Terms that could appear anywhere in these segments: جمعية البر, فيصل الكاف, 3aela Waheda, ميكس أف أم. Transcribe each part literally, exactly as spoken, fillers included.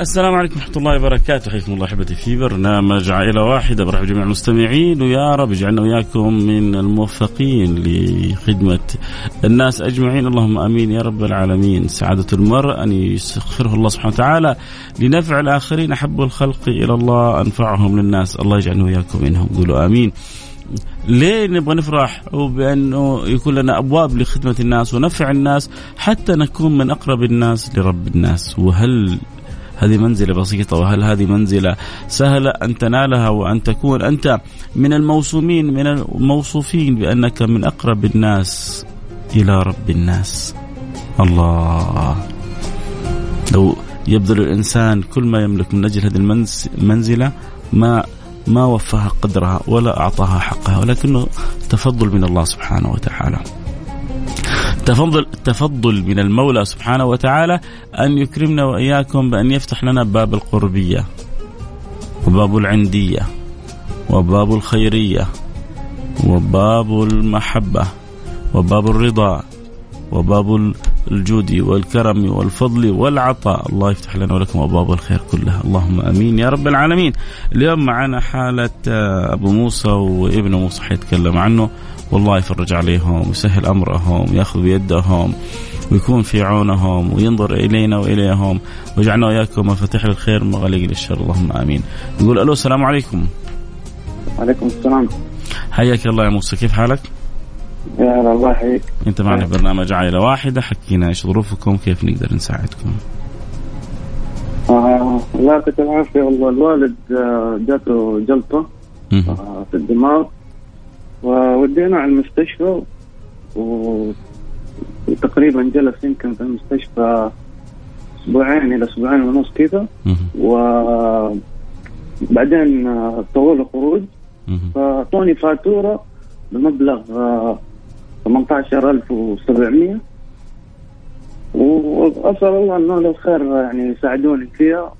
السلام عليكم ورحمة الله وبركاته، حياكم الله أحبتي في برنامج عائلة واحدة. برحب جميع المستمعين ويا رب اجعلنا وياكم من الموفقين لخدمة الناس أجمعين، اللهم آمين يا رب العالمين. سعادة المرء أن يسخره الله سبحانه وتعالى لنفع الآخرين، أحب الخلق إلى الله أنفعهم للناس، الله يجعلنا وياكم منهم، قولوا آمين. ليه نبغى نفرح وبأنه يكون لنا أبواب لخدمة الناس ونفع الناس حتى نكون من أقرب الناس لرب الناس. وهل هذه منزلة بسيطة؟ وهل هذه منزلة سهلة أن تنالها وأن تكون أنت من الموصومين من الموصوفين بأنك من أقرب الناس إلى رب الناس؟ الله، لو يبذل الإنسان كل ما يملك من أجل هذه المنزلة ما ما وفاها قدرها ولا أعطاها حقها، ولكنه تفضل من الله سبحانه وتعالى، تفضل تفضل من المولى سبحانه وتعالى أن يكرمنا وإياكم بأن يفتح لنا باب القربية وباب العندية وباب الخيرية وباب المحبة وباب الرضا وباب الجود والكرم والفضل والعطاء. الله يفتح لنا ولكم أبواب الخير كلها، اللهم أمين يا رب العالمين. اليوم معنا حالة أبو موسى وابن موسى حيتكلم عنه، والله يفرج عليهم ويسهل أمرهم، يأخذ بيدهم ويكون في عونهم وينظر إلينا وإليهم، وجعلنا وياكم مفاتيح الخير مغاليق للشر، اللهم آمين. نقول ألو، السلام عليكم. عليكم السلام، حياك الله يا موسى، كيف حالك؟ يا الله يحييك، أنت معنا في برنامج عائلة واحدة، حكينا إيش ظروفكم، كيف نقدر نساعدكم؟ آه الله يعطيك العافية، والله الوالد جاته جلطة آه في الدماغ، وودينا على المستشفى و... وتقريبا جلس يمكن في المستشفى أسبوعين إلى أسبوعين ونص كذا، وبعدين طول الخروج فأعطوني فاتورة بمبلغ ثمانية عشر ألف وسبعمية، وأسأل الله أنه للخير يعني يساعدوني فيها،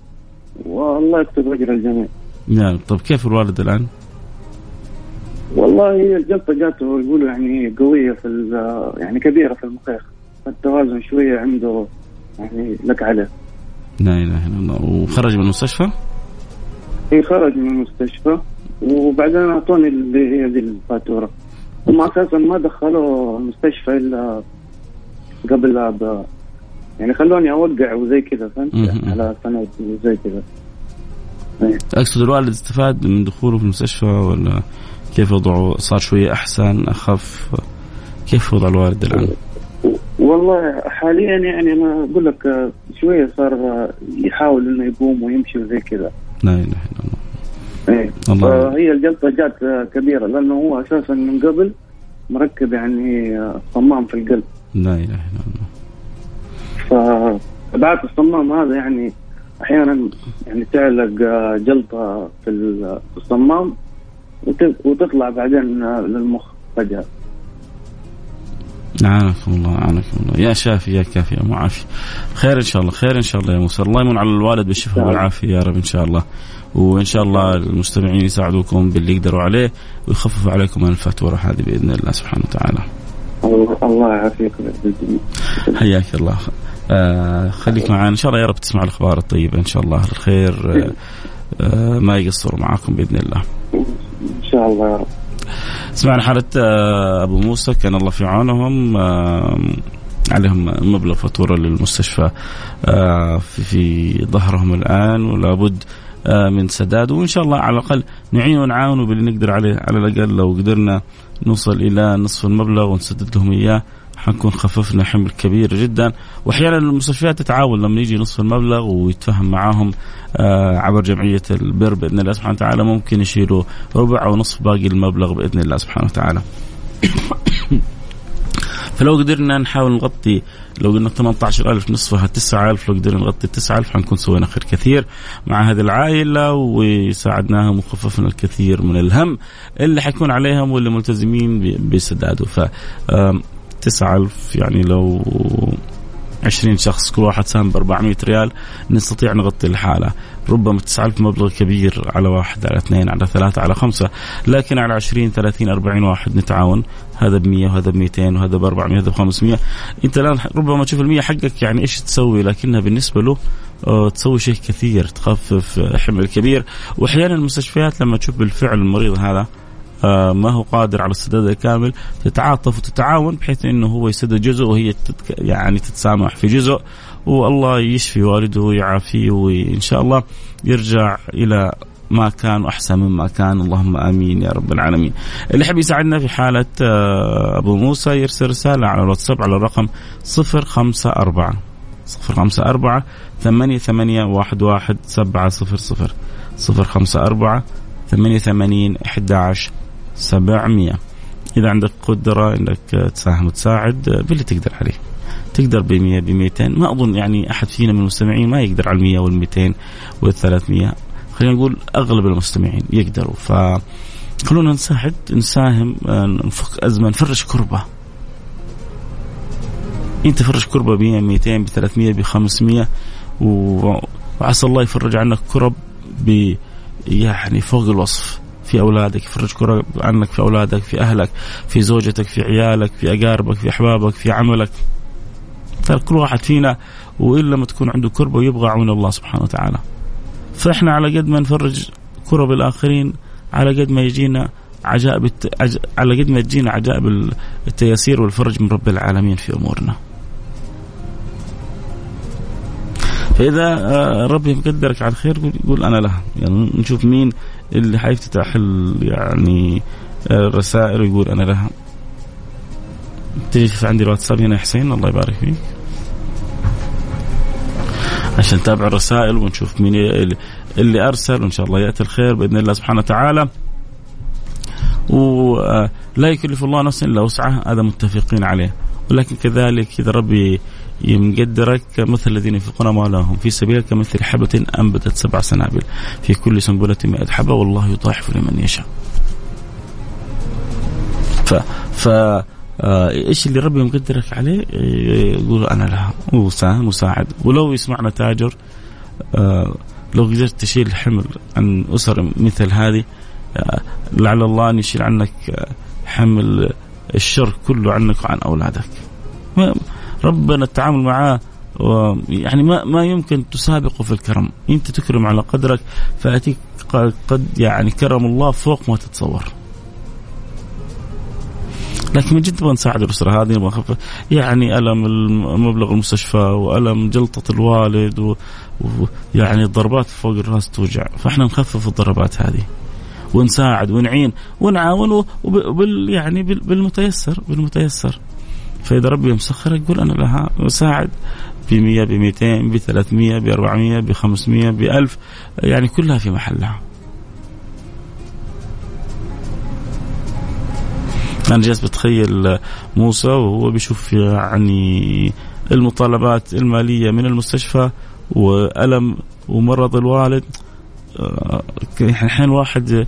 والله يكتب أجر الجميع. نعم، طب كيف الوالد الآن؟ والله الجلطة جاته يقولوا يعني قوية في يعني كبيرة في المخيخ، فالتوازن شوية عنده يعني لك عليه. لا إله إلا الله. وخرج من المستشفى؟ إيه خرج من المستشفى، وبعدين أعطوني اللي هذه الفاتورة، وما أساسا ما دخلوا المستشفى إلا قبل ب يعني خلوني أوقع وزي كذا، فهمت يعني على سنة وزي كذا. أقصد الوالد استفاد من دخوله في المستشفى ولا كيف وضعه؟ صار شوية أحسن، أخف، كيف وضع الوالد الآن؟ والله حاليا يعني أنا أقول لك شوية صار يحاول إنه يقوم ويمشي وزي كذا. لا إله إلا الله. إيه. الله. هي الجلطة جات كبيرة لأنه هو أساسا من قبل مركب يعني صمام في القلب. لا إله إلا الله. فبعد الصمام هذا يعني أحيانا يعني تعلق جلطة في الصمام وتطلع بعدين للمخ فجأة. عانكم الله، عانكم الله، يا شافي يا كافي يا معافي، خير إن شاء الله، خير إن شاء الله يا موسى، الله يمن على الوالد بالشفاء والعافية يا رب إن شاء الله، وإن شاء الله المستمعين يساعدوكم باللي يقدروا عليه ويخففوا عليكم الفاتورة هذه بإذن الله سبحانه وتعالى. الله يعافيكم. حياك الله، آه خليك معنا إن شاء الله يا رب، تسمع الأخبار الطيبة إن شاء الله، الخير آه آه ما يقصر معاكم بإذن الله إن شاء الله يا رب. سمعنا حالة أبو موسى، كان الله في عونهم، عليهم مبلغ فاتورة للمستشفى في ظهرهم الآن، ولابد من سداده، وإن شاء الله على الأقل نعين ونعاونه باللي نقدر عليه، على الأقل لو قدرنا نوصل إلى نصف المبلغ ونسدد لهم إياه حنكون خففنا حمل كبير جدا. وأحيانا المستشفيات تتعاون لما يجي نصف المبلغ ويتفهم معاهم عبر جمعية البر بإذن الله سبحانه وتعالى، ممكن يشيلوا ربع أو نصف باقي المبلغ بإذن الله سبحانه وتعالى. فلو قدرنا نحاول نغطي، لو قلنا ثمانية عشر ألف نصفها تسعة آلاف، لو قدرنا نغطي تسعة آلاف هنكون سوينا خير كثير مع هذه العائلة وساعدناهم وخففنا الكثير من الهم اللي حيكون عليهم واللي ملتزمين بسداده. ف تسعة آلاف يعني لو عشرين شخص كل واحد ساهم بأربعمائة ريال نستطيع نغطي الحالة. ربما تسعة آلاف مبلغ كبير على واحد، على اثنين، على ثلاثة، على خمسة، لكن على عشرين ثلاثين أربعين واحد نتعاون، هذا بمية وهذا بميتين وهذا بأربعمية وهذا بخمسمية. أنت الآن ربما تشوف المية حقك يعني إيش تسوي، لكنها بالنسبة له تسوي شيء كثير، تخفف حمل كبير. وأحيانا المستشفيات لما تشوف بالفعل المريض هذا ما هو قادر على السداد الكامل تتعاطف وتتعاون بحيث أنه هو يسدد جزء وهي تتك... يعني تتسامح في جزء، والله يشفي والده ويعافيه وإن شاء الله يرجع إلى ما كان أحسن مما كان. اللهم آمين يا رب العالمين. اللي حبي يساعدنا في حالة أبو موسى يرسل رسالة على الواتساب على الرقم صفر خمسة أربعة صفر خمسة أربعة ثمانية ثمانية واحد واحد سبعة صفر صفر صفر خمسة أربعة ثمانية ثمانين أحد عشر سبعمية. إذا عندك قدرة إنك تساهم وتساعد باللي تقدر عليه، تقدر بمية بميتين، ما أظن يعني أحد فينا من المستمعين ما يقدر على المية والميتين والثلاثمية، خلينا نقول أغلب المستمعين يقدروا. فخلونا نساعد، نساهم، نفك أزمة، نفرش كربة. أنت فرش كربة بمية بميتين بثلاثمية بخمسمية، وعسى الله يفرج عنك كرب ب يعني فوق الوصف في أولادك، فرج كرب عنك في أولادك، في أهلك، في زوجتك، في عيالك، في أقاربك، في أحبابك، في عملك. ترى كل واحد فينا وإلا ما تكون عنده كربة ويبغى عون الله سبحانه وتعالى. فإحنا على قد ما نفرج كرب الآخرين على قد ما يجينا عجائب الت... عج... على قد ما تجينا عجائب التيسير والفرج من رب العالمين في أمورنا. فإذا ربي مقدرك على الخير يقول أنا لها، يعني نشوف مين اللي حيفتتح يعني الرسائل ويقول أنا لها. تجي عندي الواتساب هنا حسين، الله يبارك فيك، عشان نتابع الرسائل ونشوف مين اللي أرسل، وإن شاء الله يأتي الخير بإذن الله سبحانه وتعالى. ولا يكلف الله نفسا إلا وسعها، هذا متفقين عليه، ولكن كذلك إذا ربي يمقدرك مثل الذين ينفقون أموالهم في سبيله كمثل حبة أنبتت سبع سنابل في كل سنبلة مائة حبة والله يضاعف لمن يشاء. ف ف ايش اللي ربي مقدرك عليه يقول أنا لها، وساهم وساعد. ولو يسمعنا تاجر، لو قدرت تشيل الحمل عن أسر مثل هذه لعل الله أن يشيل عنك حمل الشر كله عنك وعن أولادك. ربنا التعامل معاه يعني ما ما يمكن تسابقه في الكرم. أنت تكرم على قدرك فأتيك قد يعني كرم الله فوق ما تتصور. لكن من جد نبغى نساعد الأسرة هذه، نبغى نخفف يعني ألم المبلغ المستشفى وألم جلطة الوالد ويعني الضربات فوق الرأس توجع، فإحنا نخفف الضربات هذه ونساعد ونعين ونعاون وبال يعني بالمتيسر بالمتيسر. فإذا ربي مسخرك يقول أنا لها، وساعد بمية بميتين بثلاثمية بأربعمية بخمسمية بألف، يعني كلها في محلها. أنا جالس بتخيل موسى وهو بيشوف يعني المطالبات المالية من المستشفى وألم ومرض الوالد، الحين واحد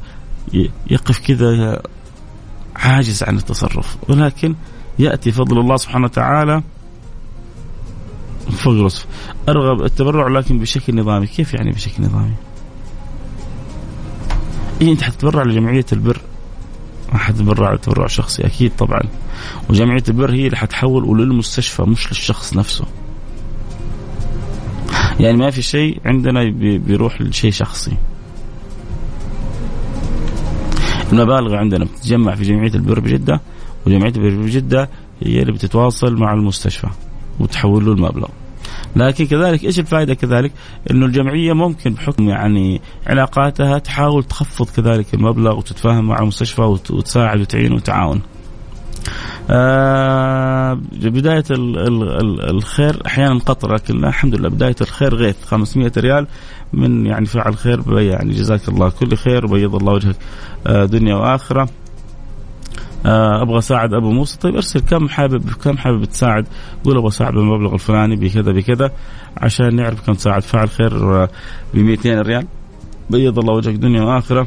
يقف كذا عاجز عن التصرف، ولكن يأتي فضل الله سبحانه وتعالى فوق الوصف. أرغب التبرع لكن بشكل نظامي. كيف يعني بشكل نظامي؟ إيه أنت حتتبرع لجمعية البر، ما حتتبرع لتبرع شخصي أكيد طبعا، وجمعية البر هي اللي حتحول للمستشفى مش للشخص نفسه. يعني ما في شيء عندنا بيروح لشيء شخصي، المبالغ عندنا بتتجمع في جمعية البر بجدة، وجمعية البر بجدة هي اللي بتتواصل مع المستشفى وتحول له المبلغ. لكن كذلك إيش الفائدة كذلك؟ إنه الجمعية ممكن بحكم يعني علاقاتها تحاول تخفض كذلك المبلغ وتتفاهم مع المستشفى وتساعد وتعين وتعاون. آه بداية الخير أحيانا قطر، لكن الحمد لله بداية الخير غيث. خمسمية ريال من يعني فعل خير، يعني جزاك الله كل خير وبيض الله وجهك آه دنيا وآخرة. ابغى اساعد ابو موسى، طيب ارسل كم حابب كم حابب تساعد، قول ابغى اساعد بالمبلغ الفلاني بكذا بكذا عشان نعرف كم تساعد. فعل خير ب مئتين ريال بيض الله وجهك دنيا واخره،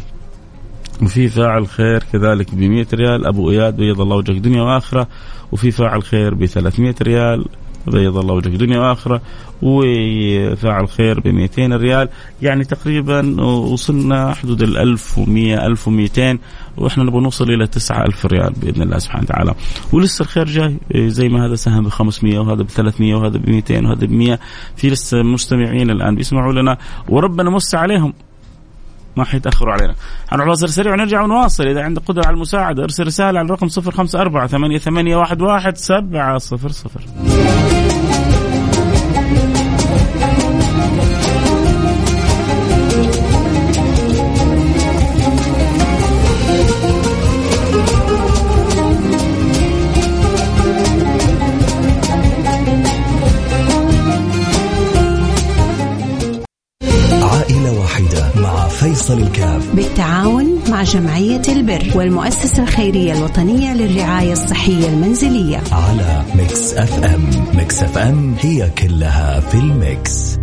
وفي فاعل خير كذلك ب مئة ريال ابو اياد بيض الله وجهك دنيا واخره، وفي فاعل خير ب ثلاثمئة ريال بيض الله وجهك دنيا واخره، وفاعل خير ب مئتين ريال. يعني تقريبا وصلنا حدود ال ألف ومئة ألف ومئتين، واحنا نبغى نوصل الى تسعة آلاف ريال باذن الله سبحانه وتعالى. ولسه الخير جاي، زي ما هذا سهم ب خمسمئة وهذا ب ثلاثمئة وهذا ب مئتين وهذا ب مئة. في لسه مستمعين الان بيسمعوا لنا وربنا موسع عليهم، ما حيتأخروا علينا. هنروح فاصل سريع ونرجع ونواصل. إذا عندك قدرة على المساعدة ارسل رسالة على الرقم صفر خمسة أربعة ثمانية ثمانية واحد واحد سبعة صفر صفر. فيصل الكاف بالتعاون مع جمعية البر والمؤسسة الخيرية الوطنية للرعاية الصحية المنزلية على ميكس أف أم. ميكس أف أم هي كلها في الميكس.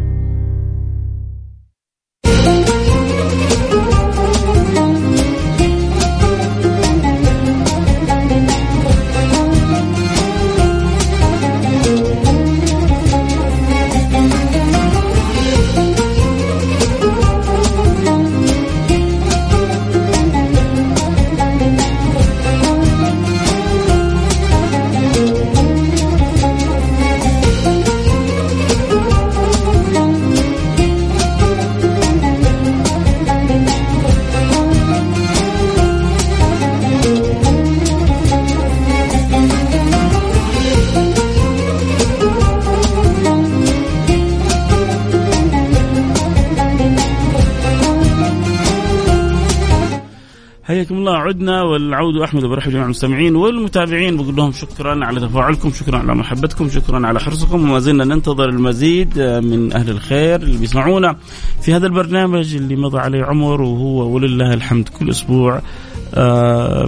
حياكم الله، عدنا والعود أحمد. برحب جميع المستمعين والمتابعين، بقول لهم شكرا على تفاعلكم، شكرا على محبتكم، شكرا على حرصكم، وما زلنا ننتظر المزيد من أهل الخير اللي بيسمعونا في هذا البرنامج اللي مضى عليه عمر، وهو ولله الحمد كل أسبوع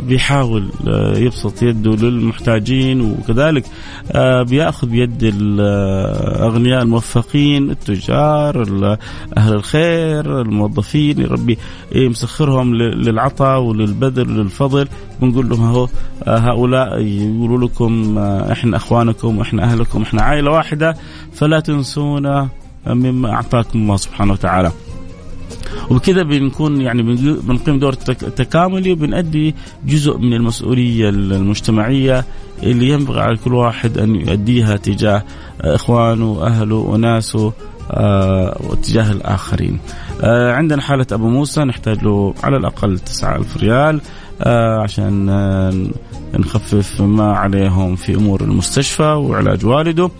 بيحاول يبسط يده للمحتاجين، وكذلك بيأخذ بيد الأغنياء الموفقين، التجار، أهل الخير، الموظفين، ربي مسخرهم للعطاء وللبذل وللفضل. بنقول لهم هو هؤلاء يقولوا لكم إحنا أخوانكم وإحنا أهلكم، إحنا عائلة واحدة، فلا تنسونا مما أعطاكم الله سبحانه وتعالى. وبكذا بنكون يعني بنقيم دور تكاملي، وبنأدي جزء من المسؤولية المجتمعية اللي ينبغي على كل واحد أن يؤديها تجاه إخوانه وأهله وناسه آه واتجاه الآخرين. آه عندنا حالة أبو موسى نحتاج له على الأقل تسعة آلاف ريال آه عشان آه نخفف ما عليهم في أمور المستشفى وعلاج والده.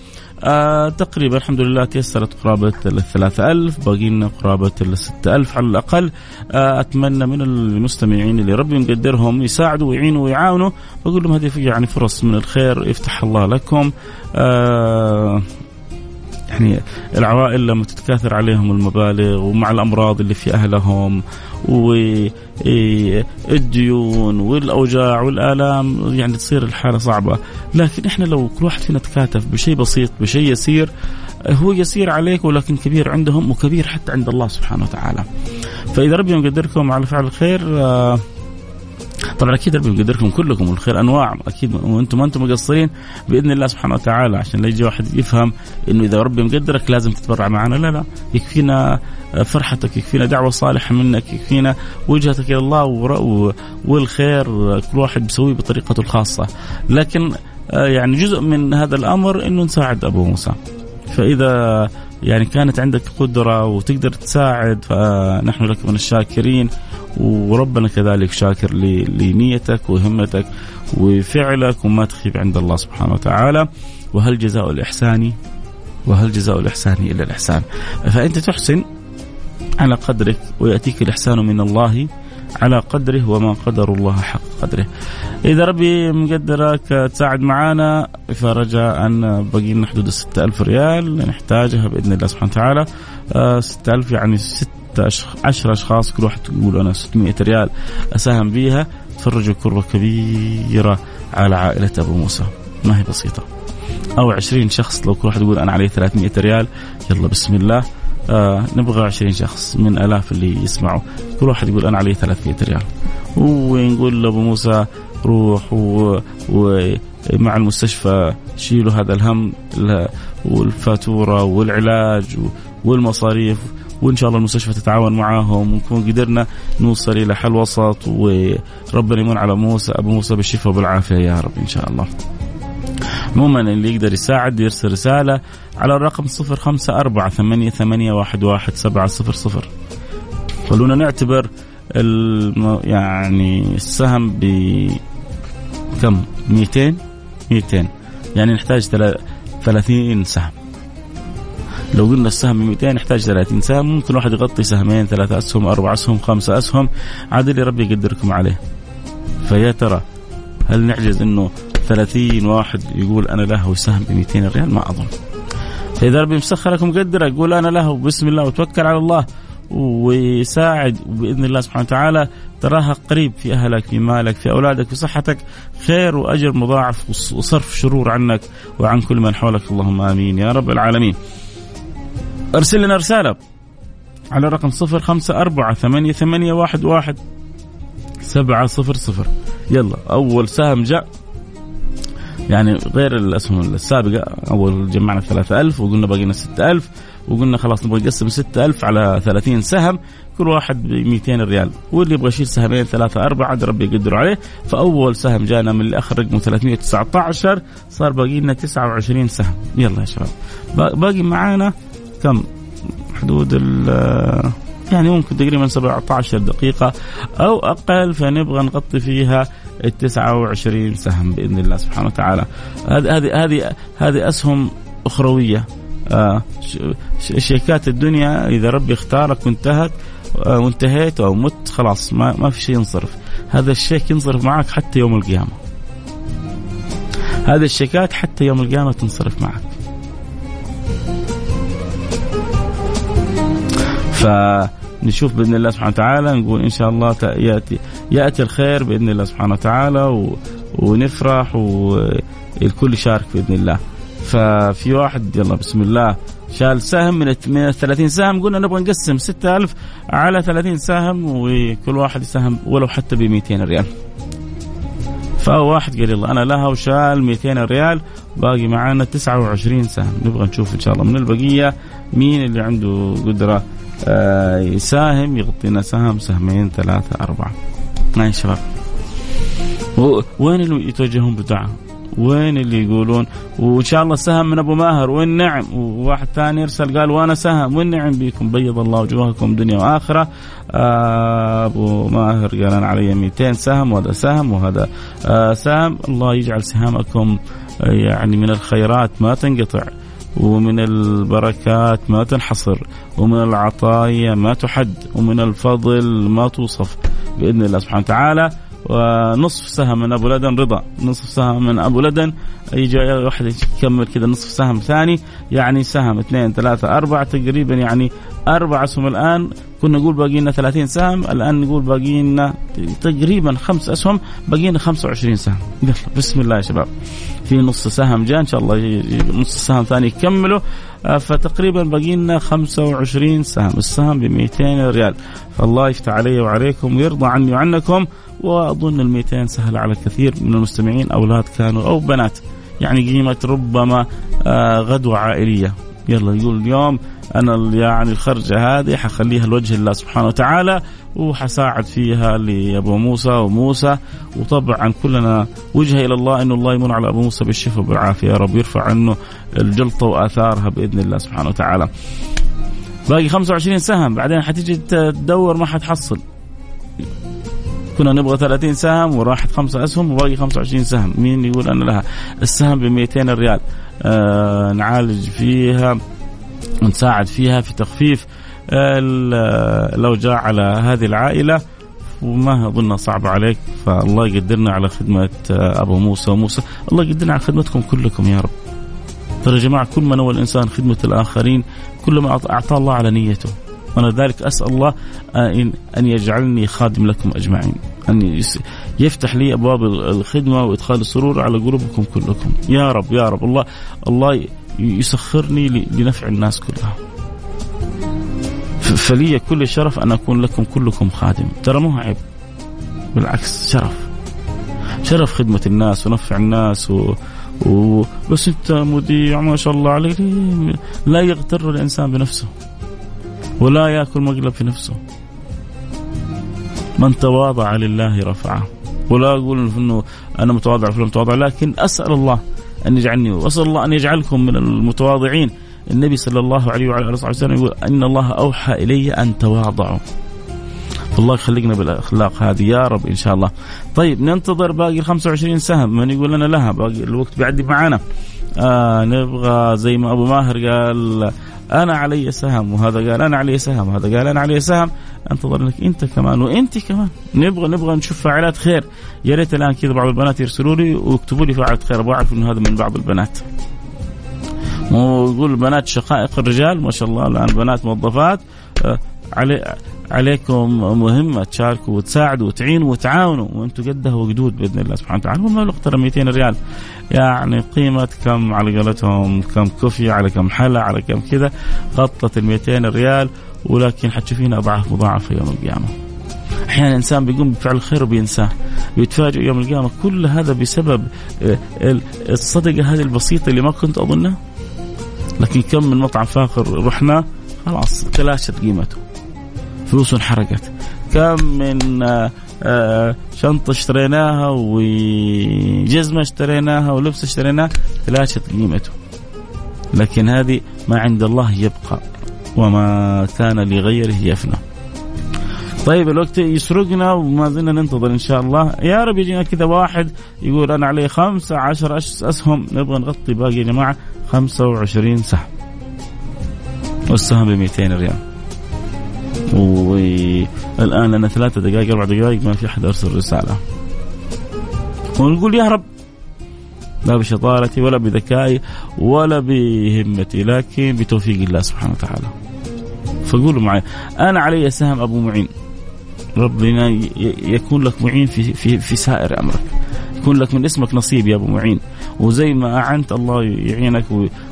آه تقريبا الحمد لله تيسرت قرابة الثلاثة ألف، باقينا قرابة الستة ألف على الأقل. آه أتمنى من المستمعين اللي ربي مقدرهم يساعدوا ويعينوا ويعاونوا، بقول لهم هذه يعني فرص من الخير يفتح الله لكم. آه يعني العوائل لما تتكاثر عليهم المبالغ، ومع الأمراض اللي في أهلهم والديون والأوجاع والآلام، يعني تصير الحالة صعبة. لكن إحنا لو كل واحد فينا تكاتف بشيء بسيط، بشيء يسير، هو يسير عليك ولكن كبير عندهم، وكبير حتى عند الله سبحانه وتعالى. فإذا ربي مقدركم على فعل الخير، طبعا اكيد ربي مقدركم كلكم، والخير انواع اكيد، وانتم ما انتم مقصرين باذن الله سبحانه وتعالى. عشان لا يجي واحد يفهم انه اذا ربي مقدرك لازم تتبرع معنا، لا لا، يكفينا فرحتك، يكفينا دعوه صالحه منك، يكفينا وجهتك الى الله، والخير كل واحد بيسويه بطريقته الخاصه. لكن يعني جزء من هذا الامر انه نساعد ابو موسى. فاذا يعني كانت عندك قدرة وتقدر تساعد، فنحن لك من الشاكرين، وربنا كذلك شاكر لنيتك وهمتك وفعلك، وما تخيب عند الله سبحانه وتعالى. وهل جزاء الإحسان وهل جزاء الإحسان إلا الإحسان، فأنت تحسن على قدرك، ويأتيك الإحسان من الله على قدره، وما قدر الله حق قدره. إذا ربي مقدرك تساعد معانا، فرجاء أن بقينا حدود الستة ألف ريال نحتاجها بإذن الله سبحانه وتعالى. ستة ألف يعني ستة عشرة أشخاص كل واحد يقول أنا ستمائة ريال أساهم بيها، تفرجوا كرة كبيرة على عائلة أبو موسى، ما هي بسيطة. أو عشرين شخص لو كل واحد يقول أنا عليه ثلاثمائة ريال، يلا بسم الله آه نبغى عشرين شخص من ألاف اللي يسمعوا كل واحد يقول أنا عليه ثلاثمائة ريال، ونقول لأبو موسى روح و... ومع المستشفى شيلوا هذا الهم والفاتورة والعلاج والمصاريف، وإن شاء الله المستشفى تتعاون معاهم ونكون قدرنا نوصل إلى حل وسط، وربنا يمن على موسى أبو موسى بالشفاء وبالعافية يا رب إن شاء الله. عموما اللي يقدر يساعد يرسل رسالة على الرقم صفر خمسة أربعة ثمانية ثمانية واحد واحد سبعة صفر صفر. خلونا نعتبر يعني السهم بكم؟ مئتين مئتين يعني نحتاج ثلاثين سهم. لو قلنا السهم مئتين نحتاج ثلاثين سهم، ممكن واحد يغطي سهمين، ثلاثة أسهم، أربعة أسهم، خمسة أسهم، عاد اللي ربي يقدركم عليه. فيا ترى هل نعجز إنه ثلاثين واحد يقول أنا له سهم بمئتين ريال؟ ما أظن. فإذا ربي مسخركم قدره يقول أنا له بسم الله وتوكل على الله ويساعد، وبإذن الله سبحانه وتعالى تراها قريب في أهلك في مالك في أولادك في صحتك، خير وأجر مضاعف وصرف شرور عنك وعن كل من حولك. اللهم آمين يا رب العالمين. أرسل لنا رسالة على الرقم صفر خمسة أربعة ثمانية ثمانية واحد واحد سبعة صفر صفر. يلا أول سهم جاء، يعني غير الأسهم السابقة، أول جمعنا ثلاثة ألف وقلنا باقينا ستة ألف وقلنا خلاص نبغى نقسم ستة ألف على ثلاثين سهم كل واحد بمئتين ريال، واللي يبغى يشيل سهمين ثلاثة أربعة عاد ربي يقدر عليه. فأول سهم جانا من اللي آخر رقمه ثلاثمائة تسعة عشر، صار باقينا تسعة وعشرين سهم. يلا يا شباب باقي معانا كم؟ حدود ال يعني ممكن تقريبا سبعة عشر دقيقة أو أقل، فنبغى نغطي فيها تسعة وعشرين سهم بإذن الله سبحانه وتعالى. هذه هذه هذه أسهم أخروية، شيكات الدنيا إذا ربي اختارك وانتهت وانتهيت أو مت خلاص ما ما في شيء ينصرف، هذا الشيك ينصرف معك حتى يوم القيامة، هذه الشيكات حتى يوم القيامة تنصرف معك. فنشوف بإذن الله سبحانه وتعالى، نقول إن شاء الله يأتي يأتي الخير بإذن الله سبحانه وتعالى و... ونفرح والكل يشارك بإذن الله. ففي واحد يلا بسم الله شال سهم من من ثلاثين سهم، قلنا نبغى نقسم ستة ألف على ثلاثين سهم وكل واحد يسهم ولو حتى بمئتين ريال. فواحد قال يلا أنا لها وشال مئتين ريال، باقي معانا تسعة وعشرين سهم. نبغى نشوف إن شاء الله من البقية مين اللي عنده قدرة آه يساهم يغطينا سهم سهمين ثلاثة أربعة. يا شباب وين اللي يتوجهون بدعاء؟ وين اللي يقولون وإن شاء الله سهم من أبو ماهر والنعم؟ وواحد ثاني يرسل قال وأنا سهم والنعم بيكم، بيض الله وجوهكم دنيا وآخرة. آه أبو ماهر قال أنا علي مئتين سهم، وهذا سهم وهذا آه سهم. الله يجعل سهامكم يعني من الخيرات ما تنقطع، ومن البركات ما تنحصر، ومن العطايا ما تحد، ومن الفضل ما توصف بإذن الله سبحانه وتعالى. ونصف سهم من أبو لدن رضا، نصف سهم من أبو لدن يجي واحد يكمل كده نصف سهم ثاني، يعني سهم اثنين ثلاثة أربعة تقريبا، يعني أربعة أسهم. الآن كنا نقول باقينا ثلاثين سهم، الآن نقول باقينا تقريبا خمس أسهم، باقينا خمسة وعشرين سهم. بسم الله يا شباب في نص سهم جاء، إن شاء الله نص سهم ثاني يكمله، فتقريبا باقينا خمسة وعشرين سهم، السهم بمئتين ريال. فالله يفتح علي وعليكم ويرضى عني وعنكم. وأظن المئتين سهل على كثير من المستمعين، أولاد كانوا أو بنات، يعني قيمة ربما غدوة عائلية. يلا يقول اليوم أنا يعني الخرجة هذه حخليها لوجه الله سبحانه وتعالى، وحساعد فيها لأبو موسى وموسى. وطبعا كلنا وجهة إلى الله أن الله يمن على أبو موسى بالشفاء والعافية، يا رب يرفع عنه الجلطة وآثارها بإذن الله سبحانه وتعالى. باقي خمسة وعشرين سهم، بعدين حتيجي تدور ما حتحصل. كنا نبغى ثلاثين سهم وراحت خمسة أسهم وباقي خمسة وعشرين سهم. مين يقول أنا لها السهم بمئتين ريال؟ آه نعالج فيها ونساعد فيها في تخفيف الأوجاع على هذه العائلة، وما أظنها صعبة عليك. فالله يقدرنا على خدمة أبو موسى وموسى، الله يقدرنا على خدمتكم كلكم يا رب. ترى يا جماعة كل ما نوى الإنسان خدمة الآخرين كل ما أعطى الله على نيته. وأنا ذلك أسأل الله أن يجعلني خادم لكم أجمعين، أن يفتح لي أبواب الخدمة وإدخال السرور على قلوبكم كلكم يا رب يا رب. الله الله يسخرني لنفع الناس كلها، فلي كل شرف أن أكون لكم كلكم خادم، ترى مو عيب بالعكس، شرف شرف خدمة الناس ونفع الناس و... و... بس أنت مذيع ما شاء الله عليك. لا يغتر الإنسان بنفسه ولا يأكل مقلب في نفسه، من تواضع لله رفعه، ولا أقول أنه أنا متواضع فلا متواضع، لكن أسأل الله أن يجعلني وأسأل الله أن يجعلكم من المتواضعين. النبي صلى الله عليه وعلى آله وسلم يقول إن الله أوحى إلي أن تواضعوا، الله يخلقنا بالأخلاق هذه يا رب إن شاء الله. طيب ننتظر باقي خمسة وعشرين سهم، من يقول لنا لها باقي الوقت بيعدي معانا. آه نبغى زي ما أبو ماهر قال أنا علي سهم، وهذا قال أنا علي سهم، وهذا قال أنا علي سهم. انتظر لك أنت كمان وأنت كمان، نبغى نبغى نشوف فاعلات خير. يا ريت الآن كذا بعض البنات يرسلوا لي ويكتبوا لي فاعلات خير، أبغى أعرف إنه هذا من بعض البنات. ويقول بنات شقائق الرجال ما شاء الله الآن، بنات موظفات، آه علي عليكم مهمة تشاركوا وتساعدوا وتعينوا وتعاونوا، وانتم قدها وقدود بإذن الله سبحانه وتعالى. والمبلغ ترى مئتين ريال، يعني قيمة كم على قولتهم كم كوفي على كم حلا على كم كذا، غطت المئتين ريال، ولكن حتشوفين أضعاف مضاعفة يوم القيامة. أحيانا الإنسان بيقوم بفعل الخير وبينساه، بيتفاجئ يوم القيامة كل هذا بسبب الصدقة هذه البسيطة اللي ما كنت أظنها. لكن كم من مطعم فاخر رحنا خلاص تلاشت قيمته، فلوس انحرقت. كم من شنطة اشتريناها وجزمة اشتريناها ولبس اشتريناه تلاشت قيمته. لكن هذه ما عند الله يبقى وما كان لغيره يفنى. طيب الوقت يسرقنا وما زلنا ننتظر إن شاء الله، يا رب يجينا كذا واحد يقول أنا عليه خمسة عشر أسهم، نبغى نغطي باقي يا جماعة خمسة وعشرين سهم، والسهم بمئتين ريال. والآن لنا ثلاثة دقائق أربع دقائق ما في أحد أرسل رسالة. ونقول يا رب لا بشطارتي ولا بذكائي ولا بهمتي، لكن بتوفيق الله سبحانه وتعالى. فقولوا معي أنا علي سهم أبو معين، ربنا يكون لك معين في, في, في سائر أمرك، يكون لك من اسمك نصيب يا أبو معين، وزي ما أعنت الله يعينك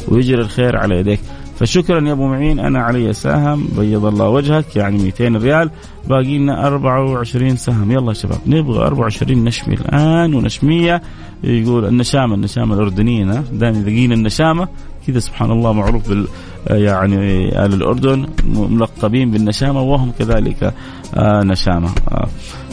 ويجري الخير على يديك. فشكرا يا أبو معين، أنا علي سهم بيض الله وجهك، يعني مئتين ريال، باقي لنا أربعة وعشرين سهم. يلا شباب نبغى أربعة وعشرين نشمي الآن ونشمية. يقول النشامة النشامة الأردنية دائما دقينا النشامة كذا، سبحان الله معروف بال يعني آل الأردن ملقبين بالنشامة وهم كذلك آه نشامة. آه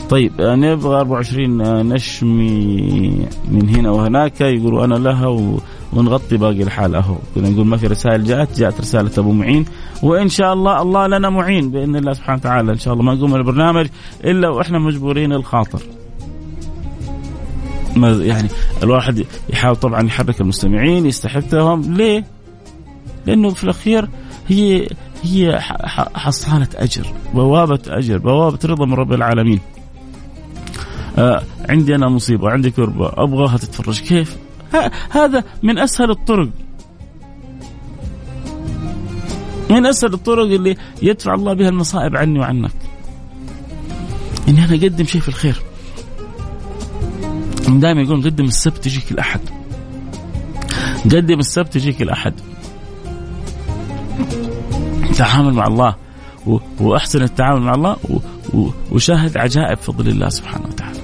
طيب آه نبغى أربعة وعشرين آه نشمي من هنا وهناك. يقولوا أنا لها و ونغطي باقي الحال أهو. كنا نقول ما في رسائل جاءت، جاءت رسالة أبو معين، وإن شاء الله الله لنا معين بإذن الله سبحانه وتعالى. إن شاء الله ما نقوم البرنامج إلا وإحنا مجبورين الخاطر، ما يعني الواحد يحاول طبعا يحرك المستمعين يستحبتهم. ليه؟ لأنه في الأخير هي هي حصانة أجر، بوابة أجر، بوابة رضا من رب العالمين. آه عندي أنا مصيبة، عندي كربة أبغاها تتفرج، كيف؟ هذا من أسهل الطرق، من أسهل الطرق اللي يدفع الله بها المصائب عني وعنك، إني أنا أقدم شيء في الخير. دائما يقول قدم السبت يجيك الأحد، قدم السبت يجيك الأحد. تعامل مع الله وأحسن التعامل مع الله وشاهد عجائب فضل الله سبحانه وتعالى.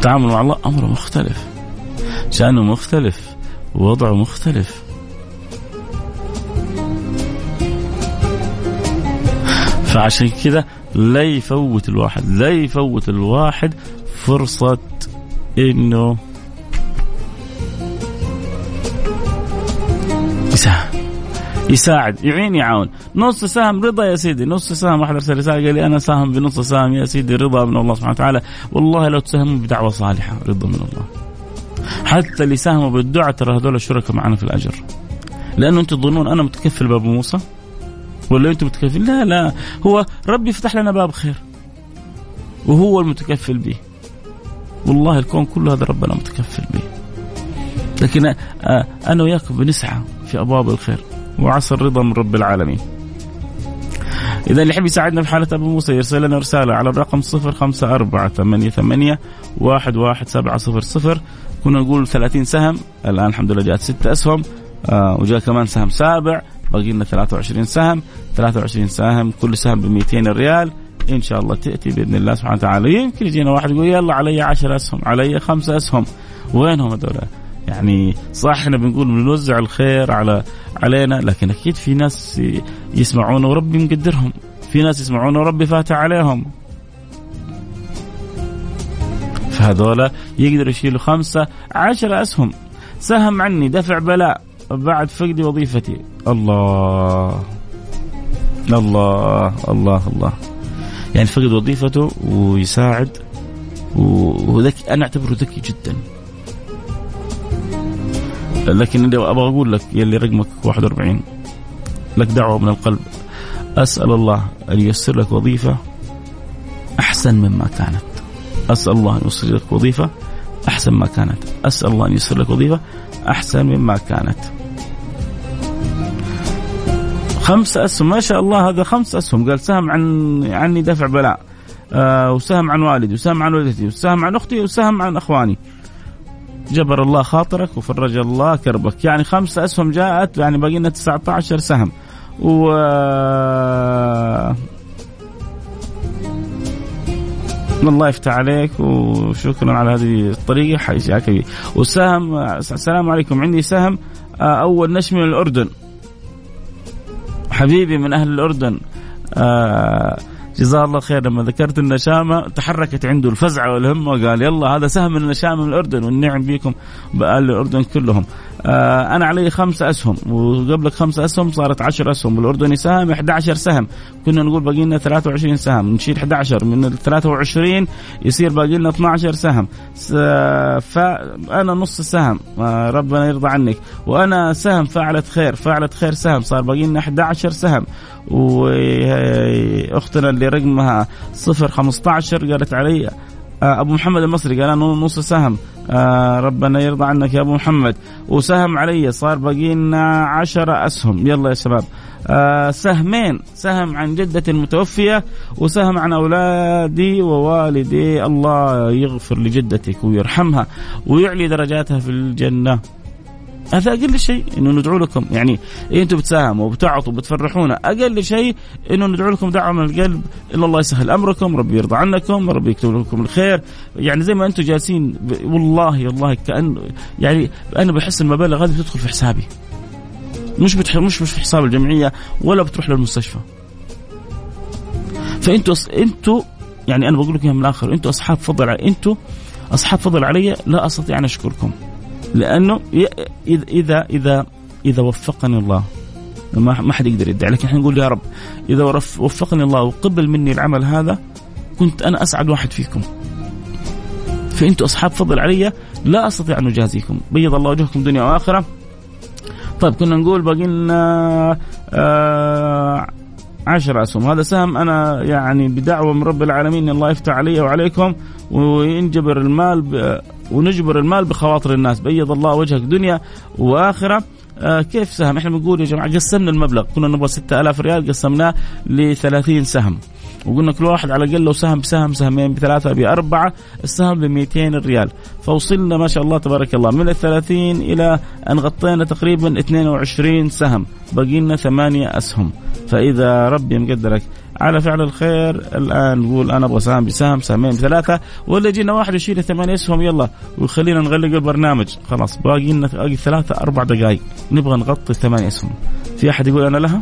التعامل مع الله أمره مختلف، شأنه مختلف، وضعه مختلف. فعشان كذا لا يفوت الواحد لا يفوت الواحد فرصة إنه يساعد يساعد يعين يعاون. نص سهم رضا يا سيدي، نص سهم. واحد ارسل رساله قال لي انا ساهم بنص سهم يا سيدي، رضا من الله سبحانه وتعالى. والله لو تساهموا بدعوه صالحه رضا من الله، حتى اللي ساهموا بالدعاء ترى هذول الشركاء معنا في الاجر. لانه انتم تظنون انا متكفل باب موسى ولا انتم متكفل، لا لا، هو ربي فتح لنا باب خير وهو المتكفل به. والله الكون كله هذا ربنا متكفل به، لكن انا وياكم بنسعى في أبواب الخير وعسى الرضا من رب العالمين. إذا اللي يحب يساعدنا في حالة أبو موسى يرسل لنا رسالة على الرقم صفر خمسة أربعة ثمانية ثمانية واحد واحد سبعة صفر صفر. كنا نقول ثلاثين سهم، الآن الحمد لله جاءت ستة أسهم آه وجاء كمان سهم سابع، باقي لنا ثلاثة وعشرين سهم. ثلاثة وعشرين سهم كل سهم بمئتين ريال، إن شاء الله تأتي بإذن الله سبحانه وتعالى. يمكن يجينا واحد يقول يلا علي عشر أسهم، علي خمسة أسهم، وينهم هذول؟ يعني صح احنا بنقول بنوزع الخير على علينا، لكن اكيد في ناس يسمعون وربي مقدرهم، في ناس يسمعون وربي فاتح عليهم، فهذولا يقدروا يشيلوا خمسة عشر أسهم. سهم عني دفع بلاء بعد فقد وظيفتي. الله الله الله الله، يعني فقد وظيفته ويساعد، وذكي أنا أعتبره ذكي جدا. لكن اللي أبغى أقول لك يلي رقمك واحد وأربعين، لك دعوة من القلب، أسأل الله أن ييسر لك وظيفة أحسن مما كانت. أسأل الله أن ييسر لك وظيفة أحسن ما كانت. أسأل الله أن ييسر لك وظيفة أحسن مما كانت. خمسة أسهم ما شاء الله، هذا خمسة أسهم. قال سهم عن عني دفع بلاء آه وسهم عن والدي وسهم عن والدتي وسهم عن أختي وسهم عن أخواني. جبر الله خاطرك وفرج الله كربك. يعني خمسة أسهم جاءت، يعني باقي لنا تسعة عشر سهم. و الله يفتح عليك وشكرا على هذه الطريقة حقيقي. وسهم، السلام عليكم، عندي سهم أول نشم من الأردن، حبيبي من أهل الأردن آه جزاه الله خير. لما ذكرت النشامة تحركت عنده الفزعة والهمة وقال يلا هذا سهم من النشامة من الأردن، والنعم بكم بأهل الأردن كلهم. آه أنا علي خمسة أسهم، وقبلك خمسة أسهم صارت عشر أسهم، والأردني سهم أحد عشر سهم. كنا نقول باقي لنا ثلاثة وعشرين سهم، نشيل أحد عشر من ثلاثة وعشرين يصير باقي لنا اثنا عشر سهم. فأنا نص سهم آه ربنا يرضى عنك، وأنا سهم فاعلة خير، فاعلة خير سهم، صار باقي لنا أحد عشر سهم. وأختنا اللي رقمها صفر خمسة عشر قالت علي أبو محمد المصري، قال أنا نص سهم آه ربنا يرضى عنك يا أبو محمد، وسهم علي صار بقينا عشرة أسهم. يلا يا شباب آه سهمين، سهم عن جدة المتوفية وسهم عن أولادي ووالدي. الله يغفر لجدتك ويرحمها ويعلي درجاتها في الجنة. هذا أقل شيء إنه ندعو لكم، يعني إيه أنتم بتساهموا وبتعطوا وبتفرحونا، أقل شيء إنه ندعو لكم دعوة من القلب. إلا الله يسهل أمركم، ربي يرضى عنكم، ربي يكتب لكم الخير. يعني زي ما أنتم جالسين ب... والله والله كأن يعني أنا بحس المبالغ هذه بتدخل في حسابي، مش بتح... مش مش في حساب الجمعية ولا بتروح للمستشفى. فأنتوا أص... أنتوا يعني أنا بقول لكم من الآخر، أنتوا أصحاب فضل علي، أنتوا أصحاب فضل علي لا أستطيع أن أشكركم. لأنه إذا إذا إذا إذا وفقني الله، ما ما حد يقدر يدعي، لكن إحنا نقول يا رب إذا وفقني الله وقبل مني العمل هذا كنت أنا أسعد واحد فيكم. فأنتوا أصحاب فضل علي لا أستطيع أن أجازيكم، بيض الله وجهكم دنيا وآخرة. طيب كنا نقول باقي لنا آه عشر أسهم. هذا سهم أنا يعني بدعوة من رب العالمين الله يفتح علي وعليكم وينجبر المال ب... ونجبر المال بخواطر الناس، بيض الله وجهك دنيا وآخرة. آه كيف سهم؟ إحنا بنقول يا جماعة قسمنا المبلغ، كنا نبغى ستة آلاف ريال قسمناه لثلاثين سهم، وقلنا كل واحد على الأقل لو سهم بسهم، سهمين بثلاثة بأربعة، السهم بمئتين ريال. فوصلنا ما شاء الله تبارك الله من الثلاثين إلى أن غطينا تقريبا اثنين وعشرين سهم، بقينا ثمانية أسهم. فإذا ربي مقدرك على فعل الخير، الآن نقول أنا أبغى سهم بسهم، سهمين بثلاثة، ولا جينا واحد يشيل ثمانية أسهم يلا وخلينا نغلق البرنامج خلاص. باقينا ثلاثة أربع دقائق نبغى نغطي ثمانية أسهم. في أحد يقول أنا لها؟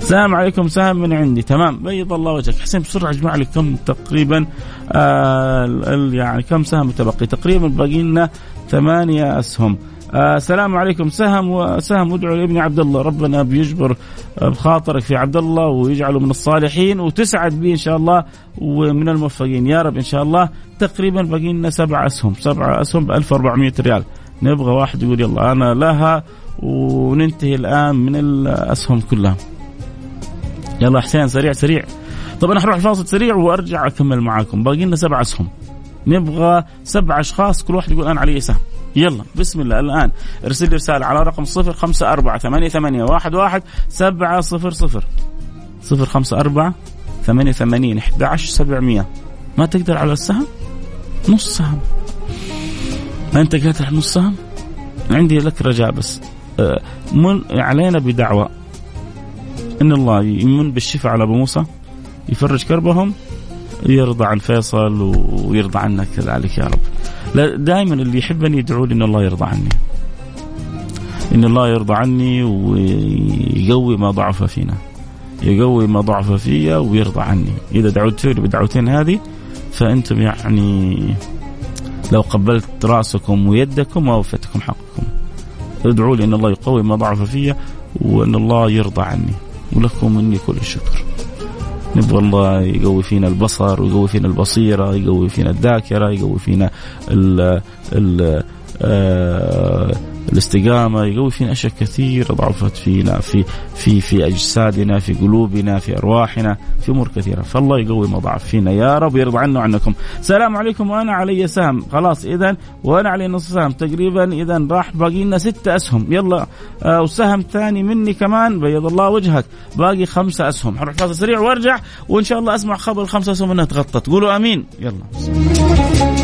سلام عليكم، سهم من عندي، تمام، بيض الله وجهك. حسين بسرعة اجمع لي كم تقريبا آه يعني كم سهم متبقي، تقريبا باقي لنا ثمانية أسهم. آه سلام عليكم، سهم وسهم ادعو لابني عبد الله، ربنا بيجبر بخاطرك في عبد الله ويجعله من الصالحين وتسعد به إن شاء الله ومن الموفقين يا رب إن شاء الله. تقريبا باقي لنا سبعة أسهم، سبعة أسهم بألف وأربعمائة ريال. نبغى واحد يقول يلا أنا لها، وننتهي الآن من الأسهم كلها. يلا حسين سريع سريع. طب أنا هروح الفاصل سريع وأرجع أكمل معاكم. باقي لنا سبع أسهم، نبغى سبع أشخاص كل واحد يقول أنا علي سهم. يلا بسم الله الآن ارسل رسالة على رقم صفر خمسة أربعة ثمانية ثمانية واحد واحد سبعة صفر صفر صفر خمسة أربعة ثمانية ثمانين أحد عشر سبعمية. ما تقدر على السهم نص سهم، ما أنت قادر على نص سهم. عندي لك رجاء بس من علينا بدعوة إن الله يمن بالشفاء على أبو موسى يفرج كربهم يرضى عن فيصل ويرضى عنك كذلك يا رب. دائما اللي يحبني يدعو لي إن الله يرضى عني، إن الله يرضى عني ويقوي ما ضعف فينا، يقوي ما ضعف فيا ويرضى عني. إذا دعوت لي بدعوتين هذه فأنتم يعني لو قبلت رأسكم ويدكم ووفتكم حقكم. ادعوا لي إن الله يقوي ما ضعف فيا وإن الله يرضى عني، ولكم مني كل الشكر. نبغى الله يقوي فينا البصر ويقوي فينا البصيرة، يقوي فينا الذاكرة، يقوي فينا ال ال الاستقامة، يقوي فينا أشياء كثيرة ضعفت فينا في في في أجسادنا، في قلوبنا، في أرواحنا، في أمور كثيرة. فالله يقوي ما ضعف فينا يا رب، يرضى عنا وعنكم. السلام عليكم. وأنا علي سهم خلاص إذن، وأنا علي نص سهم تقريبا إذن، راح باقي لنا ستة أسهم يلا آه وسهم ثاني مني كمان بيض الله وجهك، باقي خمسة أسهم. هروح فاصل سريع وارجع وإن شاء الله أسمع خبر الخمسة أسهم أنها تغطت. قولوا آمين يلا.